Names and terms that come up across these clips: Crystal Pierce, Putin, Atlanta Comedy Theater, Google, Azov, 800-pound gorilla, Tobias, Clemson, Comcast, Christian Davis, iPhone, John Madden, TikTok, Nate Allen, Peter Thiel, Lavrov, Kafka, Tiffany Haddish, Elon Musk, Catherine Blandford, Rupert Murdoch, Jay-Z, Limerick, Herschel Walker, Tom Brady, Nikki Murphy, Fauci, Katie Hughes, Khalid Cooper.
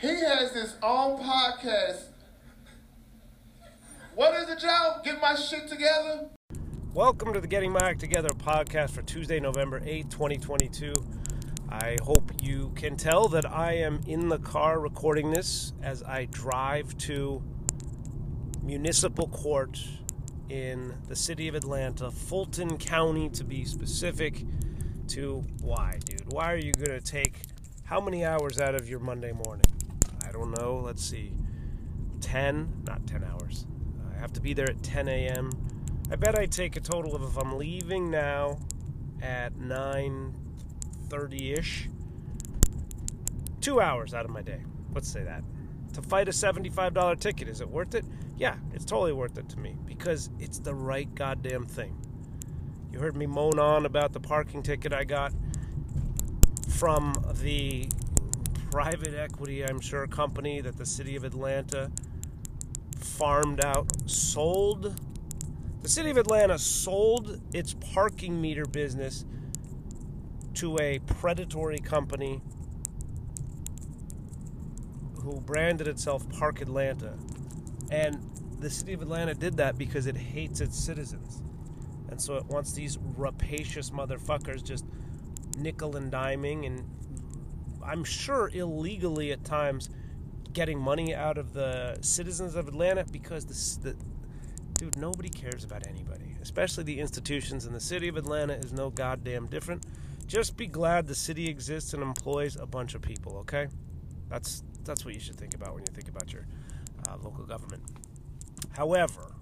He has his own podcast. What is it, y'all? Get my shit together. Welcome to the Getting My Act Together podcast for Tuesday, November 8th, 2022. I hope you can tell that I am in the car recording this as I drive to municipal court in the city of Atlanta, Fulton County to be specific. To why, dude? Why are you going to take how many hours out of your Monday morning? I don't know. Let's see. 10? Not 10 hours. I have to be there at 10 a.m. I bet I take a total of, if I'm leaving now at 9:30-ish, 2 hours out of my day. Let's say that. To fight a $75 ticket, is it worth it? Yeah, it's totally worth it to me because it's the right goddamn thing. You heard me moan on about the parking ticket I got from the private equity, I'm sure, company that the city of Atlanta farmed out, sold. The city of Atlanta sold its parking meter business to a predatory company who branded itself Park Atlanta. And the city of Atlanta did that because it hates its citizens. And so it wants these rapacious motherfuckers just nickel and diming and, I'm sure, illegally at times getting money out of the citizens of Atlanta because, dude, nobody cares about anybody, especially the institutions. And the city of Atlanta is no goddamn different. Just be glad the city exists and employs a bunch of people, okay? That's what you should think about when you think about your local government. However,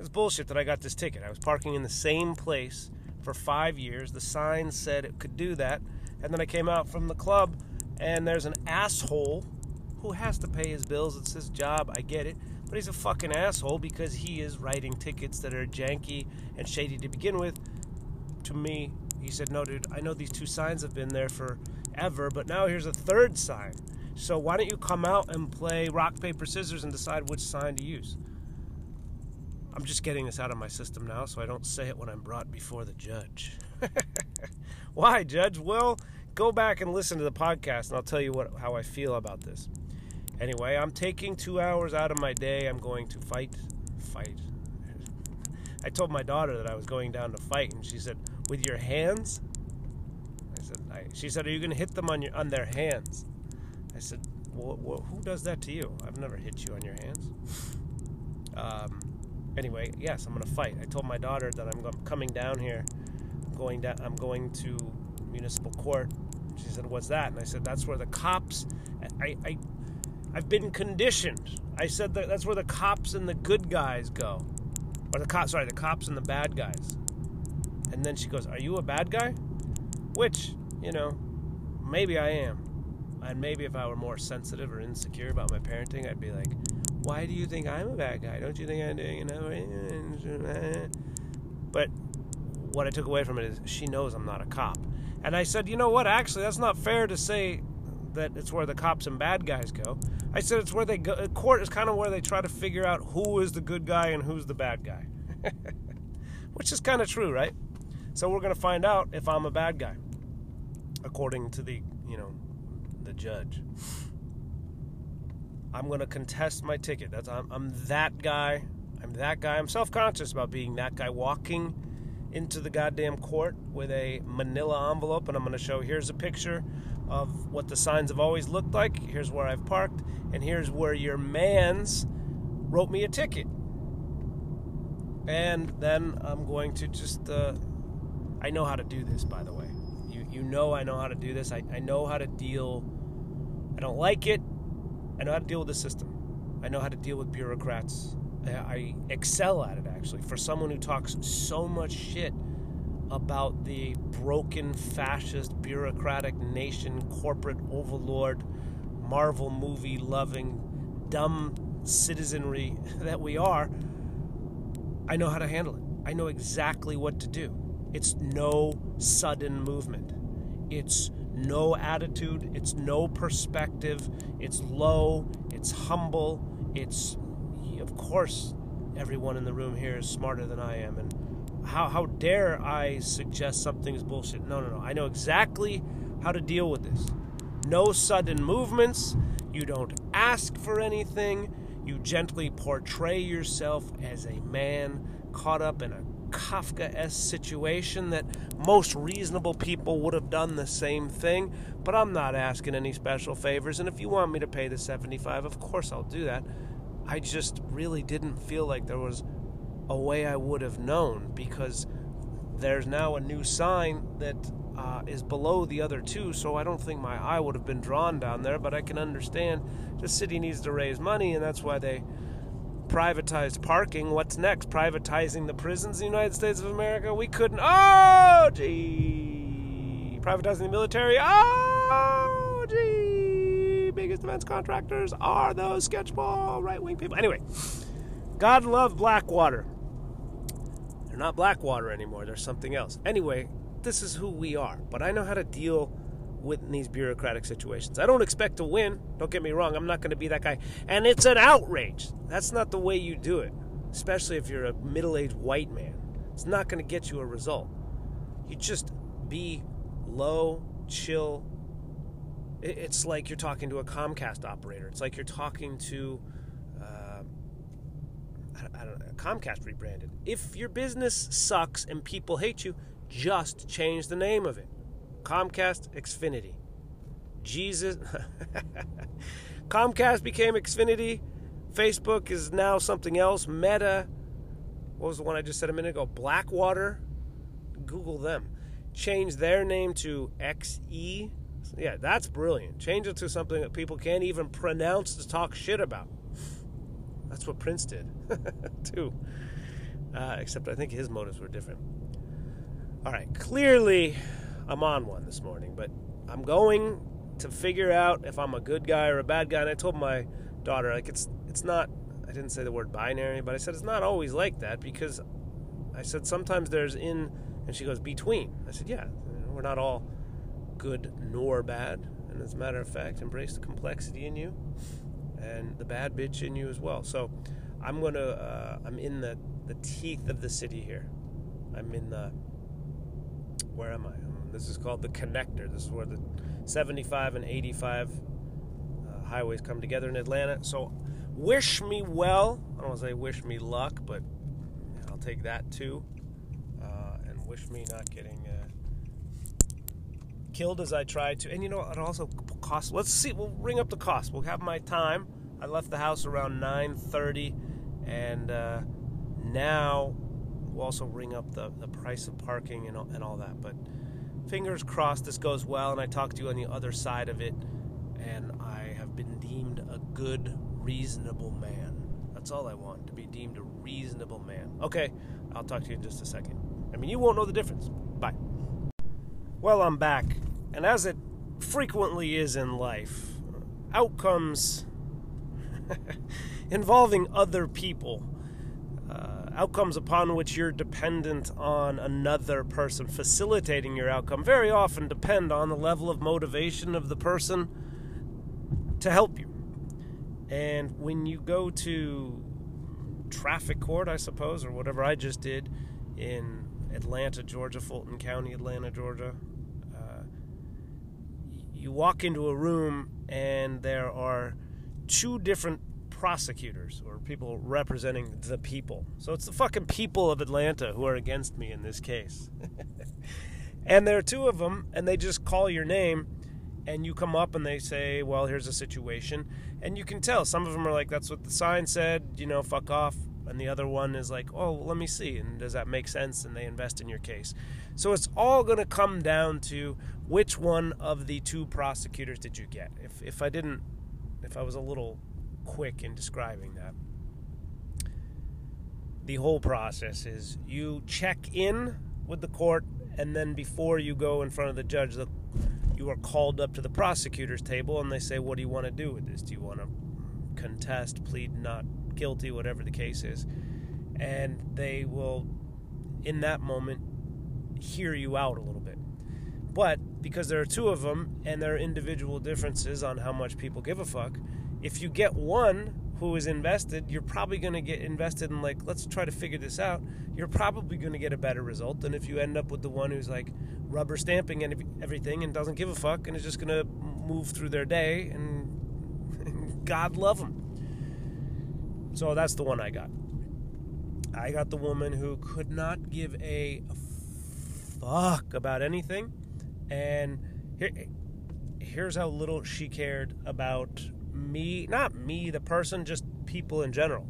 it's bullshit that I got this ticket. I was parking in the same place for 5 years. The sign said it could do that. And then I came out from the club, and there's an asshole who has to pay his bills. It's his job. I get it. But he's a fucking asshole because he is writing tickets that are janky and shady to begin with. To me, he said, no, dude, I know these two signs have been there forever, but now here's a third sign. So why don't you come out and play rock, paper, scissors and decide which sign to use? I'm just getting this out of my system now so I don't say it when I'm brought before the judge. Why, Judge? Well, go back and listen to the podcast and I'll tell you how I feel about this. Anyway, I'm taking 2 hours out of my day. I'm going to fight. I told my daughter that I was going down to fight and she said, with your hands? I said, she said, are you going to hit them on their hands? I said, well, who does that to you? I've never hit you on your hands. Anyway, yes, I'm going to fight. I told my daughter that I'm coming down here. I'm going to municipal court. She said, what's that? And I said, that's where the cops... I've been conditioned. I said that's where the cops and the good guys go. Or the cops and the bad guys. And then she goes, are you a bad guy? Which, you know, maybe I am. And maybe if I were more sensitive or insecure about my parenting, I'd be like... why do you think I'm a bad guy? Don't you think I'm doing it? But what I took away from it is she knows I'm not a cop. And I said, you know what? Actually, that's not fair to say that it's where the cops and bad guys go. I said it's where they go. Court is kind of where they try to figure out who is the good guy and who's the bad guy. Which is kind of true, right? So we're going to find out if I'm a bad guy, according to the judge. I'm going to contest my ticket. I'm that guy. I'm that guy. I'm self-conscious about being that guy walking into the goddamn court with a manila envelope, and I'm going to show, here's a picture of what the signs have always looked like, here's where I've parked, and here's where your mans wrote me a ticket. And then I'm going to just... I know how to do this, by the way. You know I know how to do this. I know how to deal... I don't like it. I know how to deal with the system. I know how to deal with bureaucrats. I excel at it, actually. For someone who talks so much shit about the broken, fascist, bureaucratic nation, corporate overlord, Marvel movie-loving, dumb citizenry that we are, I know how to handle it. I know exactly what to do. It's no sudden movement. It's no attitude, it's no perspective, it's low, it's humble, it's, of course, everyone in the room here is smarter than I am, and how dare I suggest something's bullshit? No, I know exactly how to deal with this. No sudden movements, You don't ask for anything. You gently portray yourself as a man caught up in a Kafka-esque situation that most reasonable people would have done the same thing, but I'm not asking any special favors, and if you want me to pay the $75, of course I'll do that. I just really didn't feel like there was a way I would have known, because there's now a new sign that is below the other two, so I don't think my eye would have been drawn down there, but I can understand the city needs to raise money, and that's why they privatized parking. What's next? Privatizing the prisons in the United States of America? We couldn't. Oh, gee. Privatizing the military? Oh, gee. Biggest defense contractors are those sketchball right-wing people. Anyway, God love Blackwater. They're not Blackwater anymore. They're something else. Anyway, this is who we are. But I know how to deal with these bureaucratic situations. I don't expect to win. Don't get me wrong. I'm not going to be that guy. And it's an outrage. That's not the way you do it, especially if you're a middle-aged white man. It's not going to get you a result. You just be low, chill. It's like you're talking to a Comcast operator. It's like you're talking to Comcast rebranded. If your business sucks and people hate you, just change the name of it. Comcast Xfinity. Jesus. Comcast became Xfinity. Facebook is now something else. Meta. What was the one I just said a minute ago? Blackwater. Google them. Change their name to XE. Yeah, that's brilliant. Change it to something that people can't even pronounce to talk shit about. That's what Prince did, too. Except I think his motives were different. All right, clearly I'm on one this morning, but I'm going to figure out if I'm a good guy or a bad guy. And I told my daughter, like, it's not, I didn't say the word binary, but I said it's not always like that, because I said sometimes there's in, and she goes, between. I said, yeah, we're not all good nor bad. And as a matter of fact, embrace the complexity in you and the bad bitch in you as well. So I'm going to, I'm in the teeth of the city here. I'm in the, where am I? This is called the connector. This is where the 75 and 85 highways come together in Atlanta. So wish me well. I don't want to say wish me luck, but I'll take that too. And wish me not getting killed as I tried to. And you know, it also costs. Let's see. We'll ring up the cost. We'll have my time. I left the house around 9:30, and now we'll also ring up the price of parking and all that. But fingers crossed this goes well, and I talk to you on the other side of it, and I have been deemed a good, reasonable man. That's all I want, to be deemed a reasonable man. Okay, I'll talk to you in just a second. I mean, you won't know the difference. Bye. Well, I'm back, and as it frequently is in life, outcomes involving other people, outcomes upon which you're dependent on another person facilitating your outcome very often depend on the level of motivation of the person to help you. And when you go to traffic court, I suppose, or whatever I just did in Atlanta, Georgia, Fulton County, Atlanta, Georgia, you walk into a room and there are two different prosecutors, or people representing the people. So it's the fucking people of Atlanta who are against me in this case. And there are two of them, and they just call your name, and you come up and they say, well, here's a situation. And you can tell, some of them are like, that's what the sign said, you know, fuck off. And the other one is like, oh, well, let me see, and does that make sense? And they invest in your case. So it's all going to come down to which one of the two prosecutors did you get. If I was a little quick in describing that, the whole process is you check in with the court, and then before you go in front of the judge, you are called up to the prosecutor's table, and they say, what do you want to do with this? Do you want to contest, plead not guilty, whatever the case is? And they will, in that moment, hear you out a little bit. But because there are two of them, and there are individual differences on how much people give a fuck, if you get one who is invested, you're probably going to get invested in, like, let's try to figure this out. You're probably going to get a better result than if you end up with the one who's, like, rubber stamping and everything and doesn't give a fuck and is just going to move through their day and God love them. So that's the one I got. I got the woman who could not give a fuck about anything. And here's how little she cared about me. Not me, the person, just people in general.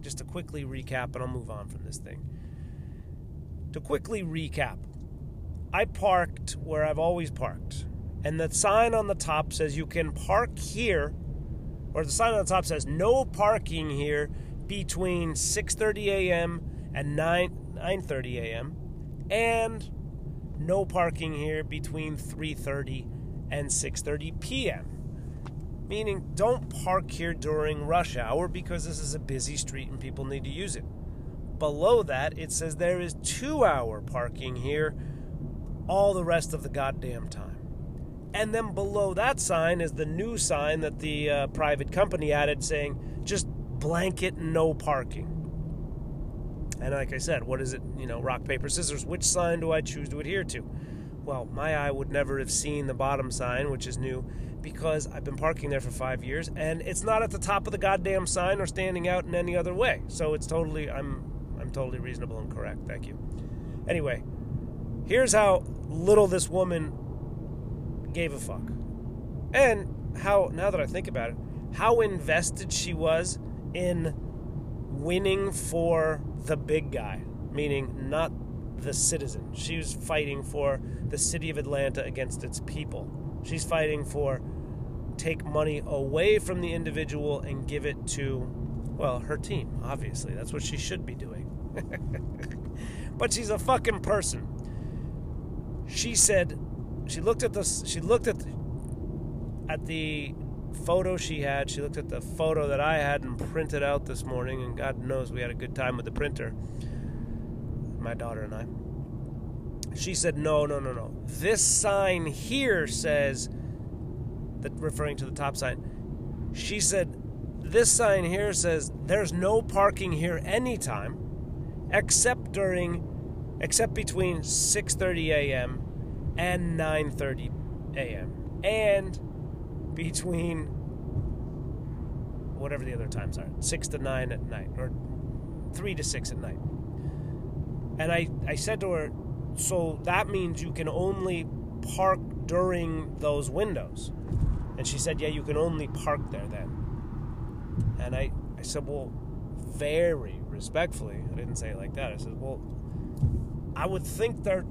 Just to quickly recap, and I'll move on from this thing. To quickly recap, I parked where I've always parked. And the sign on the top says you can park here, or the sign on the top says no parking here between 6:30 a.m. and 9:30 a.m. and no parking here between 3:30 and 6:30 p.m. Meaning, don't park here during rush hour because this is a busy street and people need to use it. Below that, it says there is 2-hour parking here all the rest of the goddamn time. And then below that sign is the new sign that the private company added saying, just blanket no parking. And like I said, what is it, rock, paper, scissors? Which sign do I choose to adhere to? Well, my eye would never have seen the bottom sign, which is new, because I've been parking there for 5 years, and it's not at the top of the goddamn sign or standing out in any other way. So it's totally, I'm totally reasonable and correct. Thank you. Anyway, here's how little this woman gave a fuck. And how, now that I think about it, how invested she was in winning for the big guy, meaning not the citizen. She was fighting for the city of Atlanta against its people. She's fighting for take money away from the individual and give it to, well, her team, obviously. That's what she should be doing. But she's a fucking person. She said, she looked at the photo she had. She looked at the photo that I had and printed out this morning, and God knows we had a good time with the printer, my daughter and I. She said, no. This sign here says, referring to the top sign, she said, this sign here says there's no parking here anytime except between 6:30 a.m. and 9:30 a.m. and between whatever the other times are, 6 to 9 at night or 3 to 6 at night. And I said to her, so that means you can only park during those windows. And she said, yeah, you can only park there then. And I said, well, very respectfully, I didn't say it like that. I said, well, I would think they're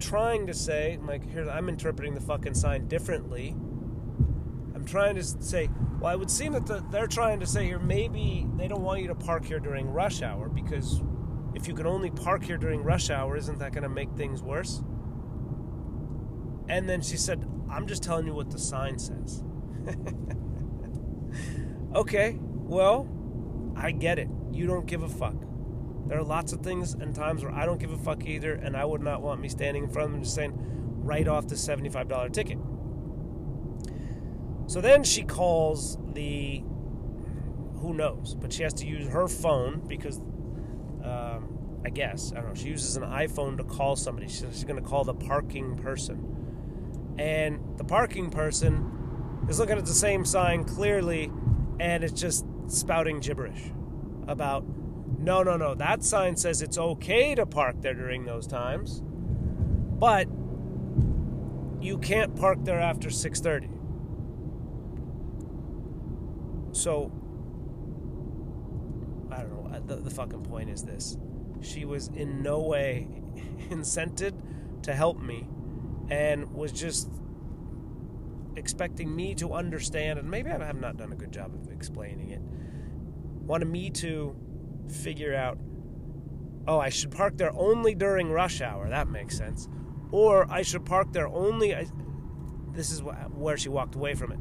trying to say, like, here, I'm interpreting the fucking sign differently. I'm trying to say, well, it would seem that they're trying to say here, maybe they don't want you to park here during rush hour because if you can only park here during rush hour, isn't that going to make things worse? And then she said, I'm just telling you what the sign says. Okay, well, I get it. You don't give a fuck. There are lots of things and times where I don't give a fuck either, and I would not want me standing in front of them just saying, write off the $75 ticket. So then she calls the, who knows, but she has to use her phone because I guess, I don't know, she uses an iPhone to call somebody. She's going to call the parking person. And the parking person is looking at the same sign clearly, and it's just spouting gibberish about, no, that sign says it's okay to park there during those times, but you can't park there after 6:30. So, I don't know, the fucking point is this. She was in no way incented to help me and was just expecting me to understand, and maybe I have not done a good job of explaining it, wanted me to figure out, oh, I should park there only during rush hour. That makes sense. Or I should park there only... this is where she walked away from it.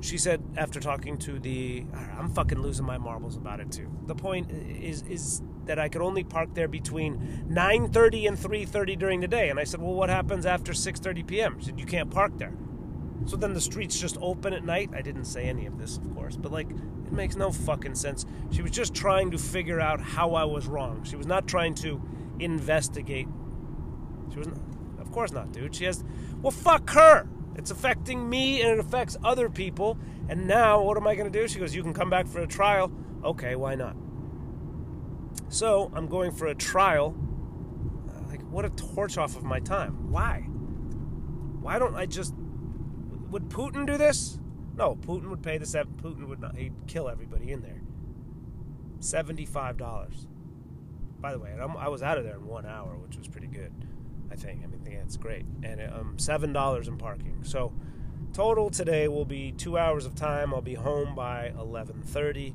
She said, after talking to the... I'm fucking losing my marbles about it, too. The point is that I could only park there between 9:30 and 3:30 during the day. And I said, well, what happens after 6:30 p.m.? She said, you can't park there. So then the streets just open at night? I didn't say any of this, of course. But, it makes no fucking sense. She was just trying to figure out how I was wrong. She was not trying to investigate. She wasn't... Of course not, dude. She has, well, fuck her. It's affecting me and it affects other people. And now what am I going to do? She goes, you can come back for a trial. Okay, why not? So I'm going for a trial. Like, what a torch off of my time. Why? Why don't I just... Would Putin do this? No, Putin would pay the... Putin would not... He'd kill everybody in there. $75. By the way, I was out of there in 1 hour, which was pretty good, I think. I mean, yeah, it's great. And $7 in parking. So total today will be 2 hours of time. I'll be home by 11:30,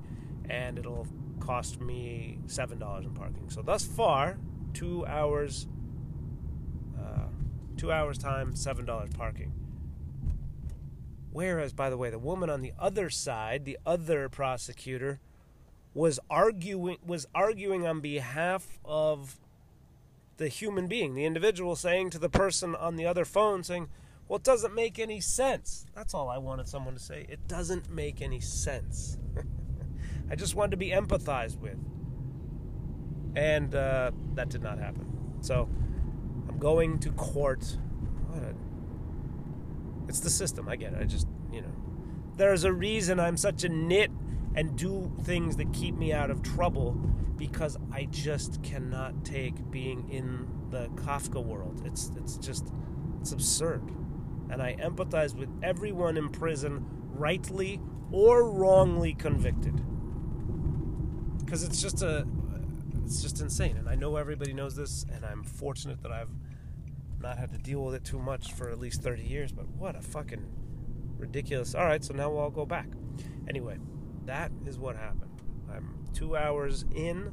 and it'll cost me $7 in parking. So thus far, 2 hours... 2 hours time, $7 parking. Whereas, by the way, the woman on the other side, the other prosecutor, was arguing on behalf of the human being, the individual, saying to the person on the other phone, saying, well, it doesn't make any sense. That's all I wanted someone to say. It doesn't make any sense. I just wanted to be empathized with. And that did not happen. So I'm going to court. It's the system. I get it. I just, you know. There's a reason I'm such a nit and do things that keep me out of trouble, because I just cannot take being in the Kafka world. It's absurd. And I empathize with everyone in prison, rightly or wrongly convicted. Because it's just insane. And I know everybody knows this, and I'm fortunate that I've not had to deal with it too much for at least 30 years, but what a fucking ridiculous... All right, so now we'll all go back. Anyway, that is what happened. I'm 2 hours in,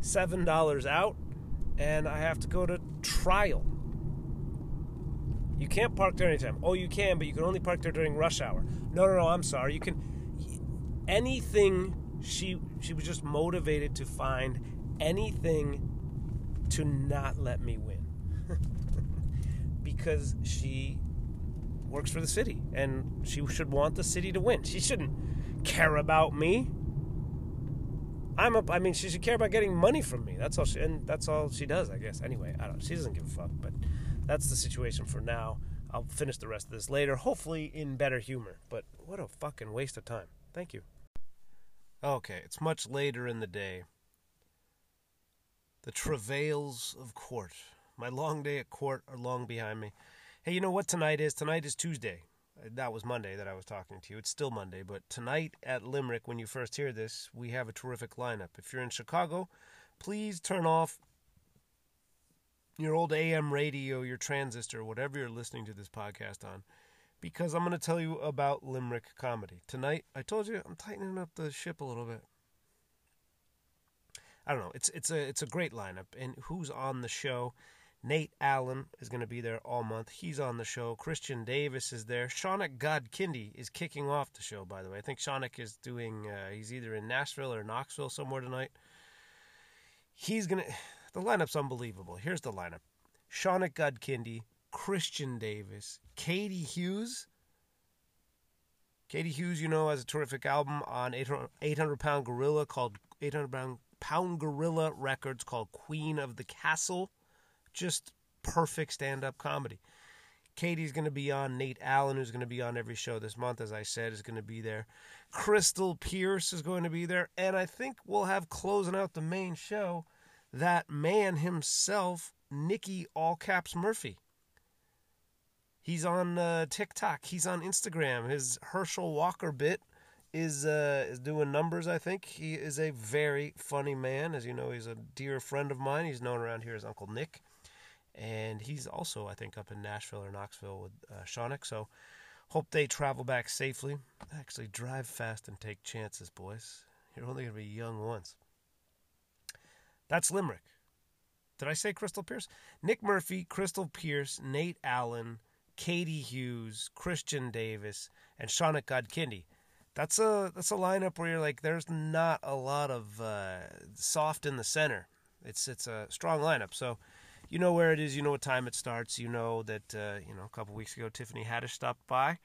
$7 out, and I have to go to trial. You can't park there anytime. Oh, you can, but you can only park there during rush hour. No, I'm sorry. You can... Anything... She was just motivated to find anything to not let me win. Because she works for the city, and she should want the city to win. She shouldn't care about me. I mean, she should care about getting money from me. That's all she does, I guess. Anyway, she doesn't give a fuck, but that's the situation for now. I'll finish the rest of this later, hopefully in better humor. But what a fucking waste of time. Thank you. Okay, it's much later in the day. The travails of court. My long day at court are long behind me. Hey, you know what tonight is? Tonight is Tuesday. That was Monday that I was talking to you. It's still Monday, but tonight at Limerick, when you first hear this, we have a terrific lineup. If you're in Chicago, please turn off your old AM radio, your transistor, whatever you're listening to this podcast on, because I'm going to tell you about Limerick comedy. Tonight, I told you, I'm tightening up the ship a little bit. I don't know. It's a great lineup. And who's on the show? Nate Allen is going to be there all month. He's on the show. Christian Davis is there. Shaneik Godkindy is kicking off the show, by the way. I think Shaneik is doing, he's either in Nashville or Knoxville somewhere tonight. The lineup's unbelievable. Here's the lineup. Shaneik Godkindy, Christian Davis, Katie Hughes. Katie Hughes, you know, has a terrific album on 800-pound gorilla called 800-pound gorilla records called Queen of the Castle. Just perfect stand-up comedy. Katie's going to be on. Nate Allen, who's going to be on every show this month, as I said, is going to be there. Crystal Pierce is going to be there. And I think we'll have, closing out the main show, that man himself, Nikki Murphy. He's on TikTok. He's on Instagram. His Herschel Walker bit is doing numbers, I think. He is a very funny man. As you know, he's a dear friend of mine. He's known around here as Uncle Nick. And he's also, I think, up in Nashville or Knoxville with Shaneik. So hope they travel back safely. Actually, drive fast and take chances, boys. You're only going to be young once. That's Limerick. Did I say Crystal Pierce? Nick Murphy, Crystal Pierce, Nate Allen, Katie Hughes, Christian Davis, and Shaneik Godkindy. That's a lineup where you're like, there's not a lot of soft in the center. It's a strong lineup. So you know where it is. You know what time it starts. You know that a couple weeks ago Tiffany Haddish stopped by,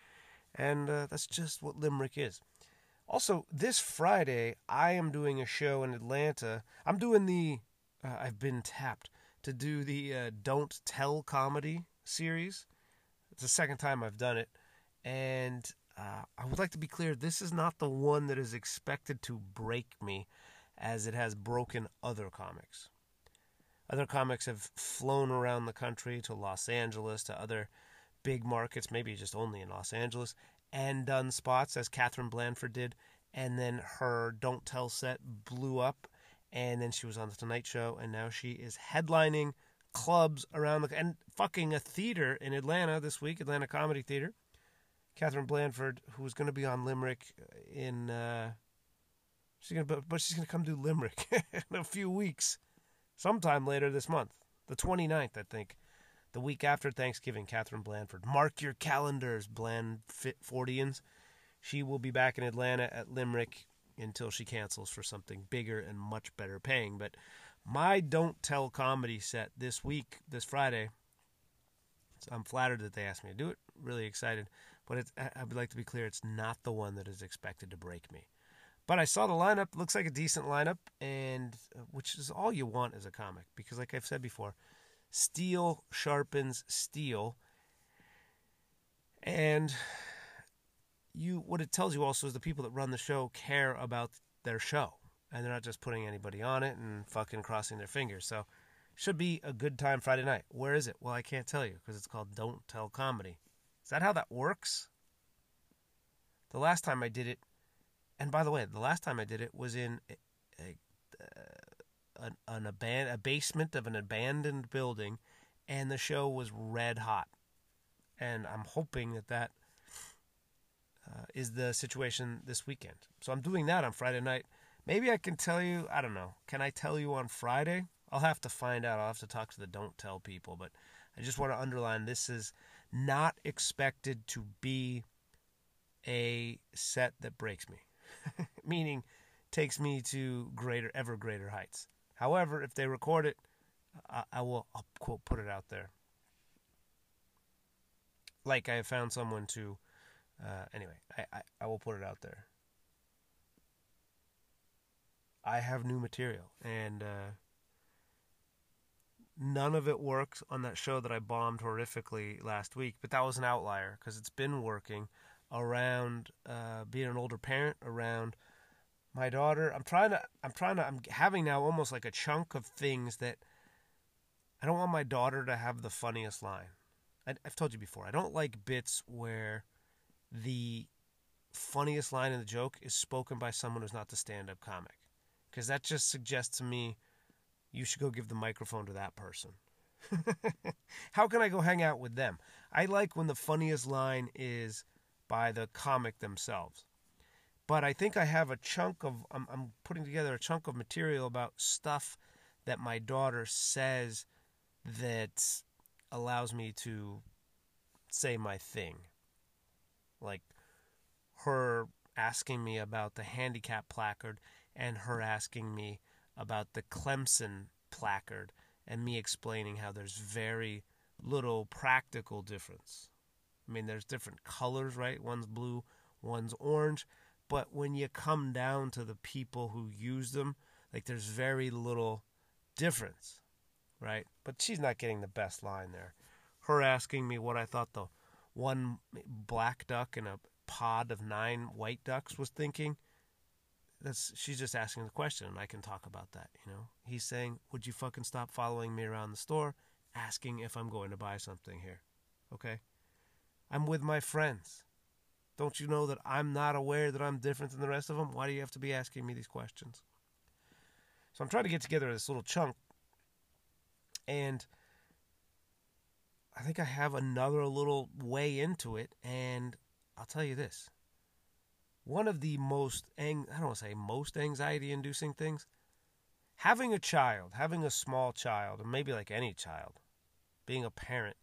and that's just what Limerick is. Also, this Friday I am doing a show in Atlanta. I'm doing I've been tapped to do the Don't Tell Comedy series. It's the second time I've done it. And I would like to be clear, this is not the one that is expected to break me, as it has broken other comics. Other comics have flown around the country to Los Angeles, to other big markets, maybe just only in Los Angeles, and done spots, as Catherine Blandford did, and then her Don't Tell set blew up, and then she was on The Tonight Show, and now she is headlining clubs around the... and fucking a theater in Atlanta this week, Atlanta Comedy Theater. Catherine Blandford, who's going to be on Limerick in... But she's going to come do Limerick in a few weeks. Sometime later this month, the 29th, I think, the week after Thanksgiving, Catherine Blandford. Mark your calendars, Blandfordians. She will be back in Atlanta at Limerick until she cancels for something bigger and much better paying. But my Don't Tell Comedy set this week, this Friday, I'm flattered that they asked me to do it, really excited. But I would like to be clear, it's not the one that is expected to break me. But I saw the lineup, looks like a decent lineup, and which is all you want as a comic. Because like I've said before, steel sharpens steel. And what it tells you also is the people that run the show care about their show. And they're not just putting anybody on it and fucking crossing their fingers. So should be a good time Friday night. Where is it? Well, I can't tell you because it's called Don't Tell Comedy. Is that how that works? The last time I did it, and by the way, the last time I did it was in a basement of an abandoned building, and the show was red hot. And I'm hoping that is the situation this weekend. So I'm doing that on Friday night. Maybe I can tell you, I don't know, can I tell you on Friday? I'll have to find out. I'll have to talk to the Don't Tell people. But I just want to underline this is not expected to be a set that breaks me. Meaning, takes me to ever greater heights. However, if they record it, I will, I'll quote, put it out there. Like I have found someone to, anyway, I will put it out there. I have new material, and none of it works on that show that I bombed horrifically last week, but that was an outlier, because it's been working around being an older parent, around my daughter. I'm having now almost like a chunk of things that I don't want my daughter to have the funniest line. I've told you before, I don't like bits where the funniest line in the joke is spoken by someone who's not the stand-up comic, because that just suggests to me you should go give the microphone to that person. How can I go hang out with them? I like when the funniest line is by the comic themselves. But I think I have a chunk of... I'm putting together a chunk of material about stuff that my daughter says that allows me to say my thing. Like her asking me about the handicap placard and her asking me about the Clemson placard and me explaining how there's very little practical difference. I mean, there's different colors, right? One's blue, one's orange. But when you come down to the people who use them, like, there's very little difference, right? But she's not getting the best line there. Her asking me what I thought the one black duck in a pod of 9 white ducks was thinking. She's just asking the question, and I can talk about that, you know? He's saying, would you fucking stop following me around the store asking if I'm going to buy something here, okay? I'm with my friends. Don't you know that I'm not aware that I'm different than the rest of them? Why do you have to be asking me these questions? So I'm trying to get together this little chunk. And I think I have another little way into it. And I'll tell you this. One of the most anxiety-inducing things. Having a child, having a small child, or maybe like any child, being a parent,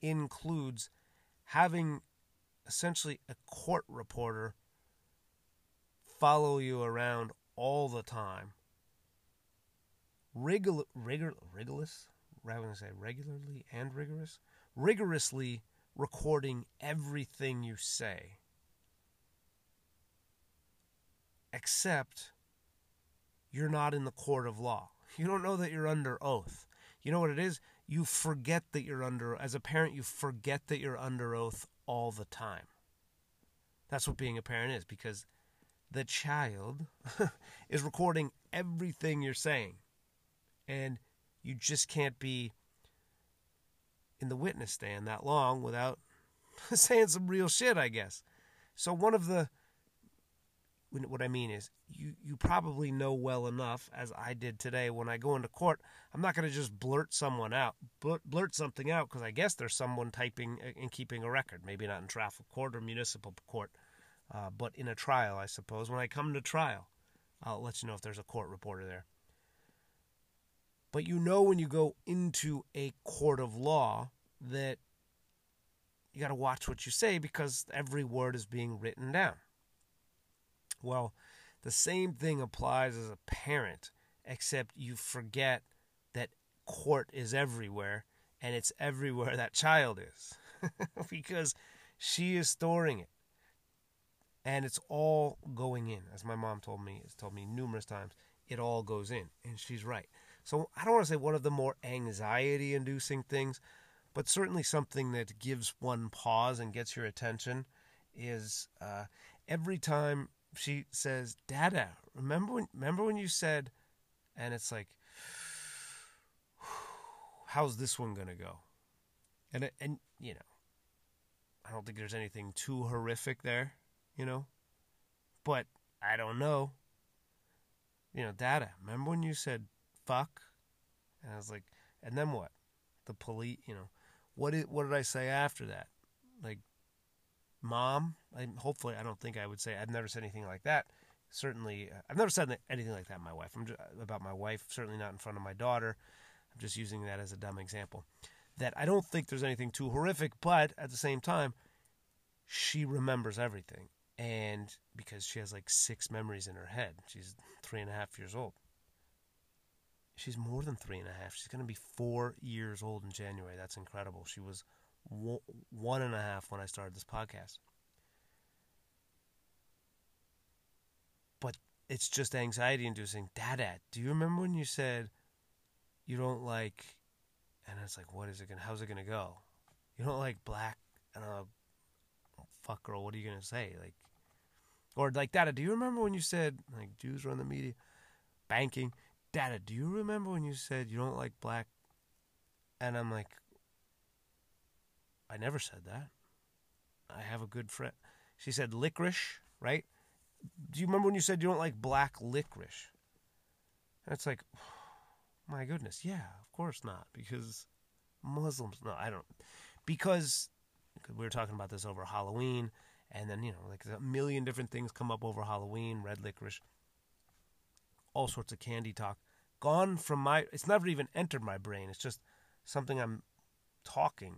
includes having essentially a court reporter follow you around all the time, rigorously recording everything you say, except you're not in the court of law. You don't know that you're under oath. You know what it is? you forget that you're under, as a parent, you forget that you're under oath all the time. That's what being a parent is, because the child is recording everything you're saying. And you just can't be in the witness stand that long without saying some real shit, I guess. So one of the, what I mean is, you probably know well enough, as I did today, when I go into court, I'm not going to just blurt something out, because I guess there's someone typing and keeping a record, maybe not in traffic court or municipal court. But in a trial, I suppose, when I come to trial, I'll let you know if there's a court reporter there. But you know when you go into a court of law that you got to watch what you say because every word is being written down. Well, the same thing applies as a parent, except you forget that court is everywhere, and it's everywhere that child is because she is storing it. And it's all going in. As my mom told me numerous times, it all goes in. And she's right. So I don't want to say one of the more anxiety-inducing things, but certainly something that gives one pause and gets your attention is every time she says, Dada, remember when you said, and it's like, how's this one going to go? And you know, I don't think there's anything too horrific there. You know, but I don't know. You know, Dada, remember when you said fuck? And I was like, and then what? The police, you know, what did I say after that? Like, mom? Hopefully, I don't think I would say, I've never said anything like that. Certainly, I've never said anything like that to my wife. Certainly not in front of my daughter. I'm just using that as a dumb example. That I don't think there's anything too horrific, but at the same time, she remembers everything. And because she has like 6 memories in her head, she's 3.5 years old. She's more than 3.5. She's going to be 4 years old in January. That's incredible. She was 1.5 when I started this podcast. But it's just anxiety-inducing. Dada, do you remember when you said you don't like? And it's like, what is it going? How's it going to go? You don't like black and fuck, girl, what are you going to say? Like, or like, Dada, do you remember when you said, like, Jews run the media, banking? Dada, do you remember when you said you don't like black? And I'm like, I never said that. I have a good friend. She said licorice, right? Do you remember when you said you don't like black licorice? And it's like, my goodness, yeah, of course not, because Muslims, no, I don't, because... We were talking about this over Halloween, and then, you know, like a million different things come up over Halloween, red licorice, all sorts of candy talk. Gone from my, it's never even entered my brain. It's just something I'm talking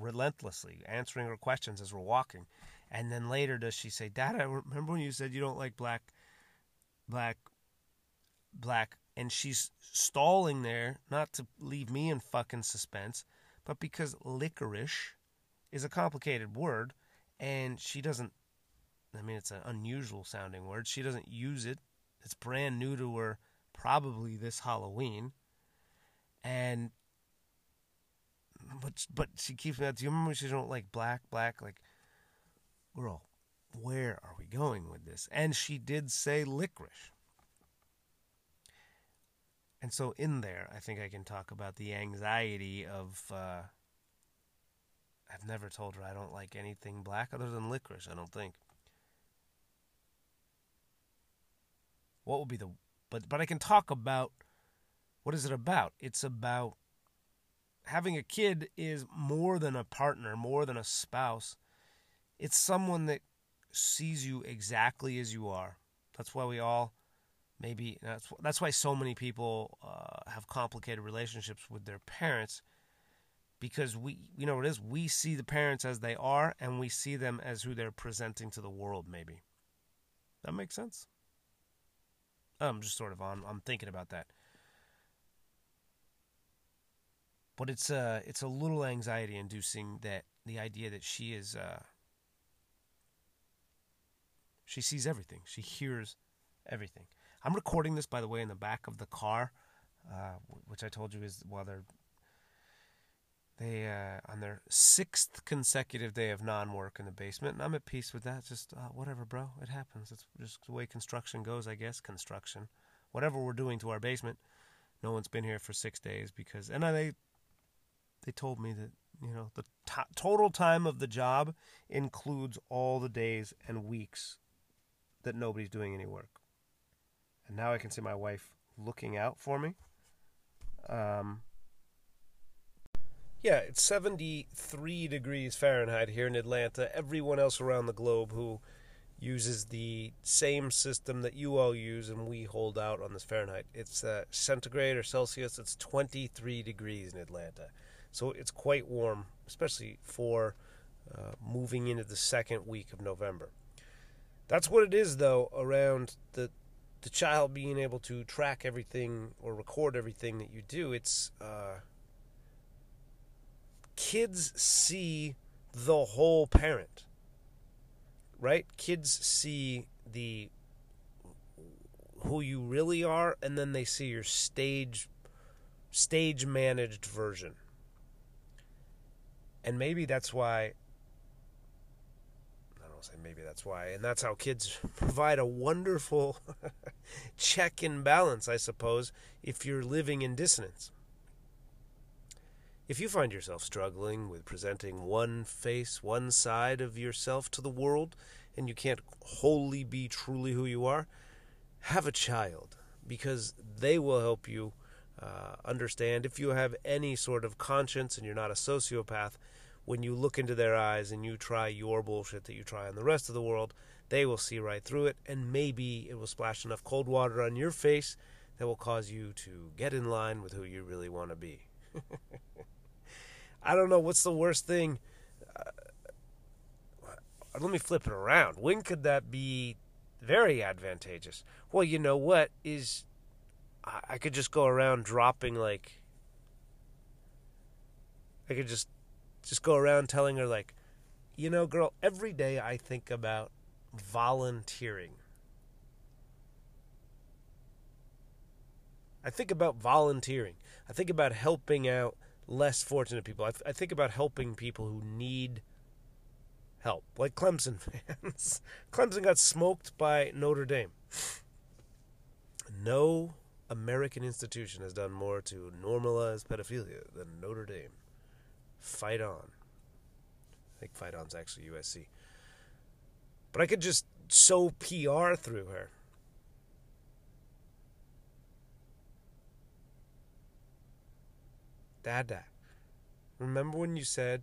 relentlessly, answering her questions as we're walking. And then later does she say, Dad, I remember when you said you don't like black, and she's stalling there, not to leave me in fucking suspense, but because licorice is a complicated word, and she doesn't, I mean, it's an unusual sounding word. She doesn't use it. It's brand new to her, probably this Halloween. And, but she keeps me out. Do you remember she don't like black, like, girl, where are we going with this? And she did say licorice. And so in there, I think I can talk about the anxiety of, I've never told her I don't like anything black other than licorice, I don't think. What would be the... But I can talk about... What is it about? It's about... Having a kid is more than a partner, more than a spouse. It's someone that sees you exactly as you are. That's why we all... Maybe... That's why so many people have complicated relationships with their parents... Because we see the parents as they are, and we see them as who they're presenting to the world, maybe. That makes sense? I'm just sort of on, I'm thinking about that. But it's a little anxiety-inducing that the idea that she is, she sees everything. She hears everything. I'm recording this, by the way, in the back of the car, which I told you is, well, they're They, on their 6th consecutive day of non-work in the basement, and I'm at peace with that. Just, whatever, bro. It happens. It's just the way construction goes, I guess. Construction. Whatever we're doing to our basement, no one's been here for 6 days because, and they told me that, you know, the total time of the job includes all the days and weeks that nobody's doing any work. And now I can see my wife looking out for me. Yeah, it's 73 degrees Fahrenheit here in Atlanta. Everyone else around the globe who uses the same system that you all use and we hold out on this Fahrenheit. It's centigrade or Celsius. It's 23 degrees in Atlanta. So it's quite warm, especially for moving into the second week of November. That's what it is, though, around the child being able to track everything or record everything that you do. It's... Kids see the whole parent, right? Kids see the who you really are, and then they see your stage managed version. And maybe that's why, I don't want to say maybe that's why, and that's how kids provide a wonderful check and balance, I suppose, if you're living in dissonance. If you find yourself struggling with presenting one face, one side of yourself to the world, and you can't wholly be truly who you are, have a child, because they will help you understand. If you have any sort of conscience and you're not a sociopath, when you look into their eyes and you try your bullshit that you try on the rest of the world, they will see right through it, and maybe it will splash enough cold water on your face that will cause you to get in line with who you really want to be. I don't know what's the worst thing. Let me flip it around. When could that be very advantageous? Well, you know what is? I could just go around dropping like. I could just go around telling her like, you know, girl. Every day I think about volunteering. I think about volunteering. I think about helping out less fortunate people. I think about helping people who need help, like Clemson fans. Clemson got smoked by Notre Dame. No American institution has done more to normalize pedophilia than Notre Dame. Fight on. I think Fight On's actually USC. But I could just sow PR through her. Dada, remember when you said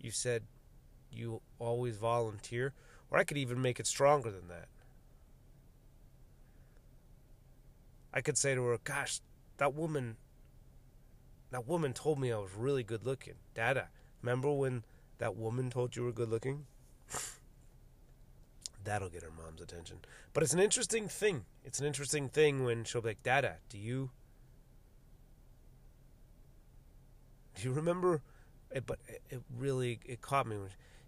you always volunteer? Or I could even make it stronger than that. I could say to her, gosh, that woman told me I was really good looking. Dada, remember when that woman told you were good looking? That'll get her mom's attention. But it's an interesting thing. It's an interesting thing when she'll be like, Dada, do you remember, but it really caught me.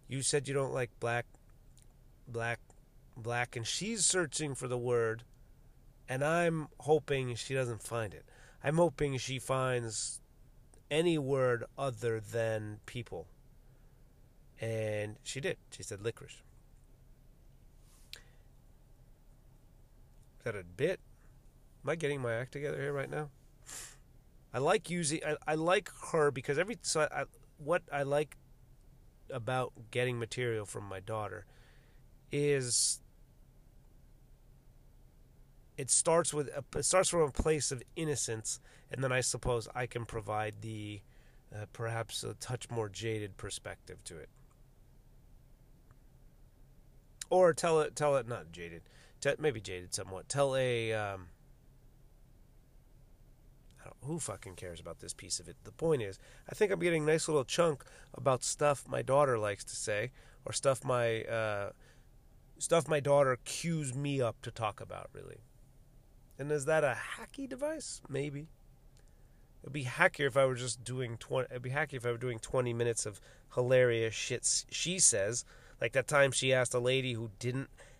You said you don't like black, and she's searching for the word, and I'm hoping she doesn't find it. I'm hoping she finds any word other than people. And she did. She said licorice. Is that a bit? Am I getting my act together here right now? I like using, I like her because what I like about getting material from my daughter is it starts from a place of innocence, and then I suppose I can provide the perhaps a touch more jaded perspective to it, or tell it not jaded, maybe jaded somewhat. Tell a. Who fucking cares about this piece of it? The point is, I think I'm getting a nice little chunk about stuff my daughter likes to say, or stuff my daughter cues me up to talk about, really. And is that a hacky device? Maybe. It'd be hackier if I were just doing 20. It'd be hacky if I were doing 20 minutes of hilarious shit she says, like that time she asked a lady who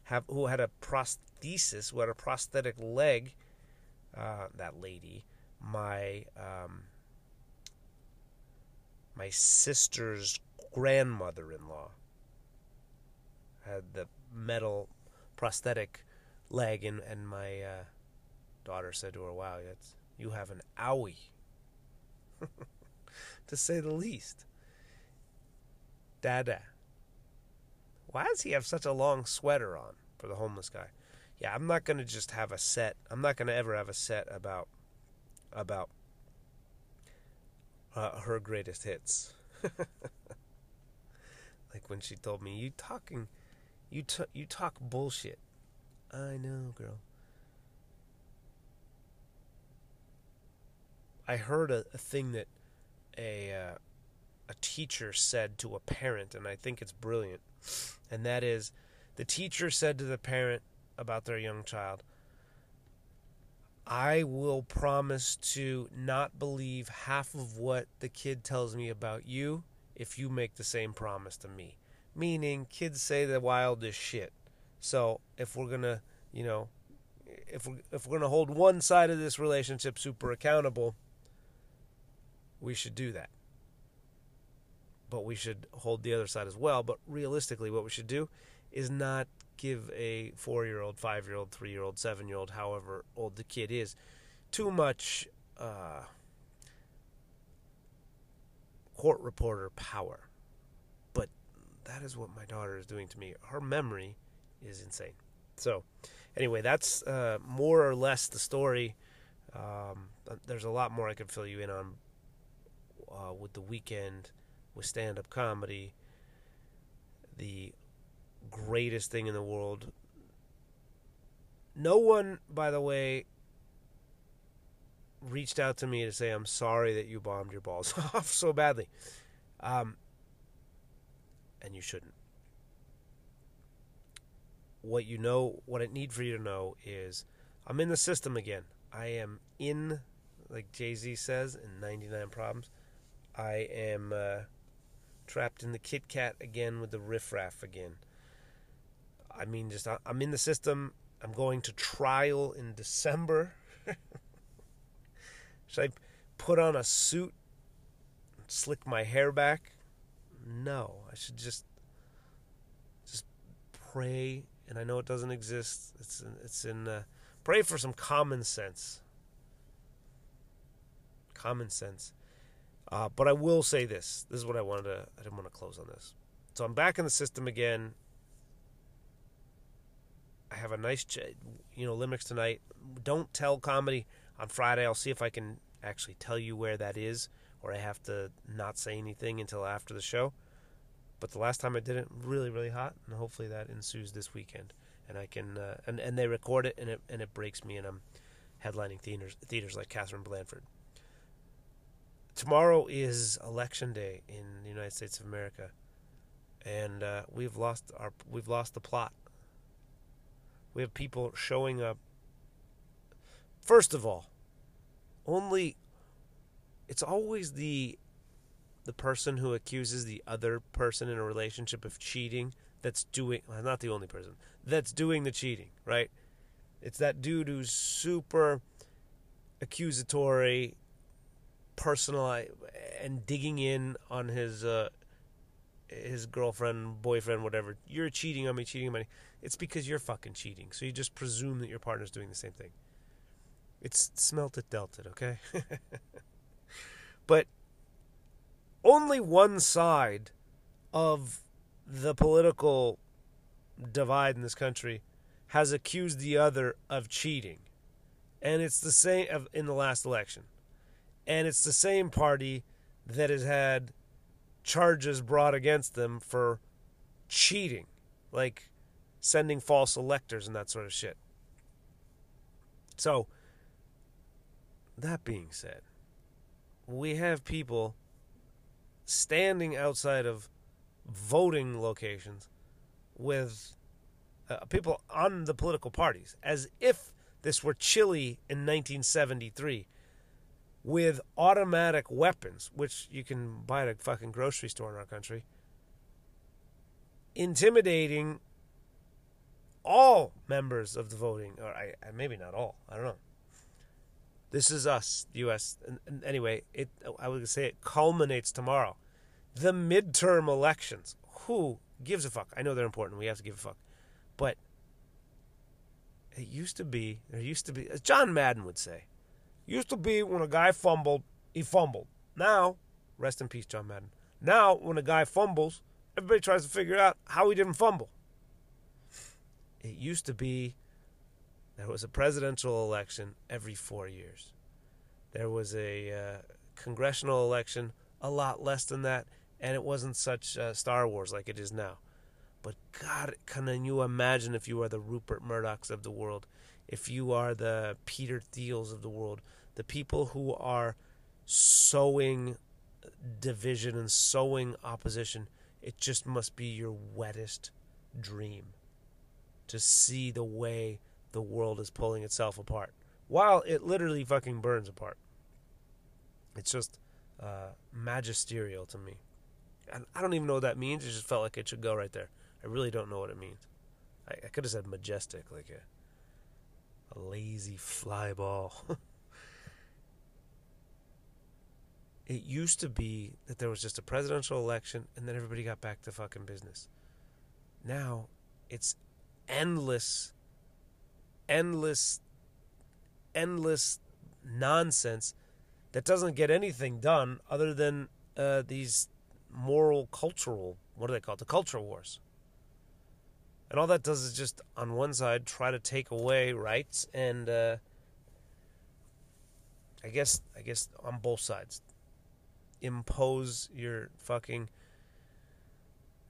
had a prosthesis, who had a prosthetic leg, that lady. My my sister's grandmother-in-law had the metal prosthetic leg, and my daughter said to her, wow, you have an owie, to say the least. Dada, why does he have such a long sweater on for the homeless guy? Yeah, I'm not going to just have a set. I'm not going to ever have a set about her greatest hits. Like when she told me, you talk bullshit. I know, girl. I heard a thing that a teacher said to a parent, and I think it's brilliant. And that is, the teacher said to the parent about their young child, I will promise to not believe half of what the kid tells me about you if you make the same promise to me. Meaning, kids say the wildest shit. So if we're gonna, if we're gonna hold one side of this relationship super accountable, we should do that. But we should hold the other side as well. But realistically, what we should do is not give a 4-year-old, 5-year-old, 3-year-old, 7-year-old, however old the kid is, too much court reporter power. But that is what my daughter is doing to me. Her memory is insane. So anyway, that's more or less the story. There's a lot more I could fill you in on with the weekend, with stand-up comedy, the greatest thing in the world. No one, by the way, reached out to me to say, I'm sorry that you bombed your balls off so badly. And you shouldn't. What I need for you to know is, I'm in the system again. I am in, like Jay-Z says, in 99 Problems. I am trapped in the Kit Kat again with the riffraff again. I mean, I'm in the system. I'm going to trial in December. Should I put on a suit and slick my hair back? No, I should just pray. And I know it doesn't exist. It's in pray for some common sense. Common sense. But I will say this. This is what I didn't want to close on this. So I'm back in the system again. I have a nice, Limerick's tonight. Don't Tell Comedy on Friday. I'll see if I can actually tell you where that is, or I have to not say anything until after the show. But the last time I did it, really, really hot, and hopefully that ensues this weekend. And I can, and they record it, and it breaks me, and I'm headlining theaters like Catherine Blandford. Tomorrow is Election Day in the United States of America, and we've lost the plot. We have people showing up. First of all, it's always the person who accuses the other person in a relationship of cheating not the only person that's doing the cheating, right? It's that dude who's super accusatory, personal, and digging in on his girlfriend, boyfriend, whatever. You're cheating on me. It's because you're fucking cheating. So you just presume that your partner's doing the same thing. It's smelt it, dealt it, okay? But only one side of the political divide in this country has accused the other of cheating. And it's the same in the last election. And it's the same party that has had charges brought against them for cheating, like sending false electors and that sort of shit. So, that being said, we have people standing outside of voting locations with people on the political parties, as if this were Chile in 1973. With automatic weapons, which you can buy at a fucking grocery store in our country, intimidating all members of the voting, or maybe not all, I don't know. This is us, the U.S. And anyway, I would say it culminates tomorrow. The midterm elections. Who gives a fuck? I know they're important. We have to give a fuck. But it used to be, as John Madden would say, used to be when a guy fumbled, he fumbled. Now, rest in peace, John Madden. Now, when a guy fumbles, everybody tries to figure out how he didn't fumble. It used to be there was a presidential election every 4 years. There was a congressional election, a lot less than that, and it wasn't such Star Wars like it is now. But God, can you imagine if you are the Rupert Murdochs of the world, if you are the Peter Thiels of the world, the people who are sowing division and sowing opposition? It just must be your wettest dream to see the way the world is pulling itself apart, while it literally fucking burns apart. It's just magisterial to me. And I don't even know what that means. It just felt like it should go right there. I really don't know what it means. I could have said majestic, like a lazy fly ball. It used to be that there was just a presidential election and then everybody got back to fucking business. Now, it's endless nonsense that doesn't get anything done other than these moral, cultural, what do they call it? The culture wars. And all that does is just, on one side, try to take away rights and I guess on both sides. Impose your fucking,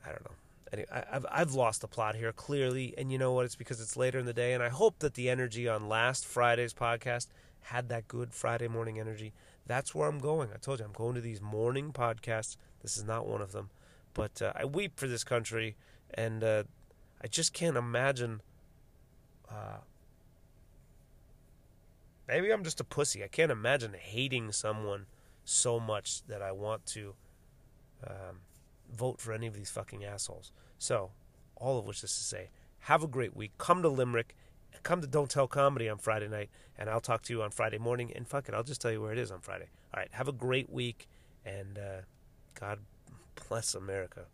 I don't know. Anyway, I've lost the plot here, clearly, and you know what? It's because it's later in the day, and I hope that the energy on last Friday's podcast had that good Friday morning energy. That's where I'm going. I told you, I'm going to these morning podcasts. This is not one of them, but I weep for this country, and I just can't imagine. Maybe I'm just a pussy. I can't imagine hating someone so much that I want to vote for any of these fucking assholes. So, all of which is to say, have a great week. Come to Limerick. Come to Don't Tell Comedy on Friday night, and I'll talk to you on Friday morning. And fuck it, I'll just tell you where it is on Friday. All right, have a great week, and God bless America.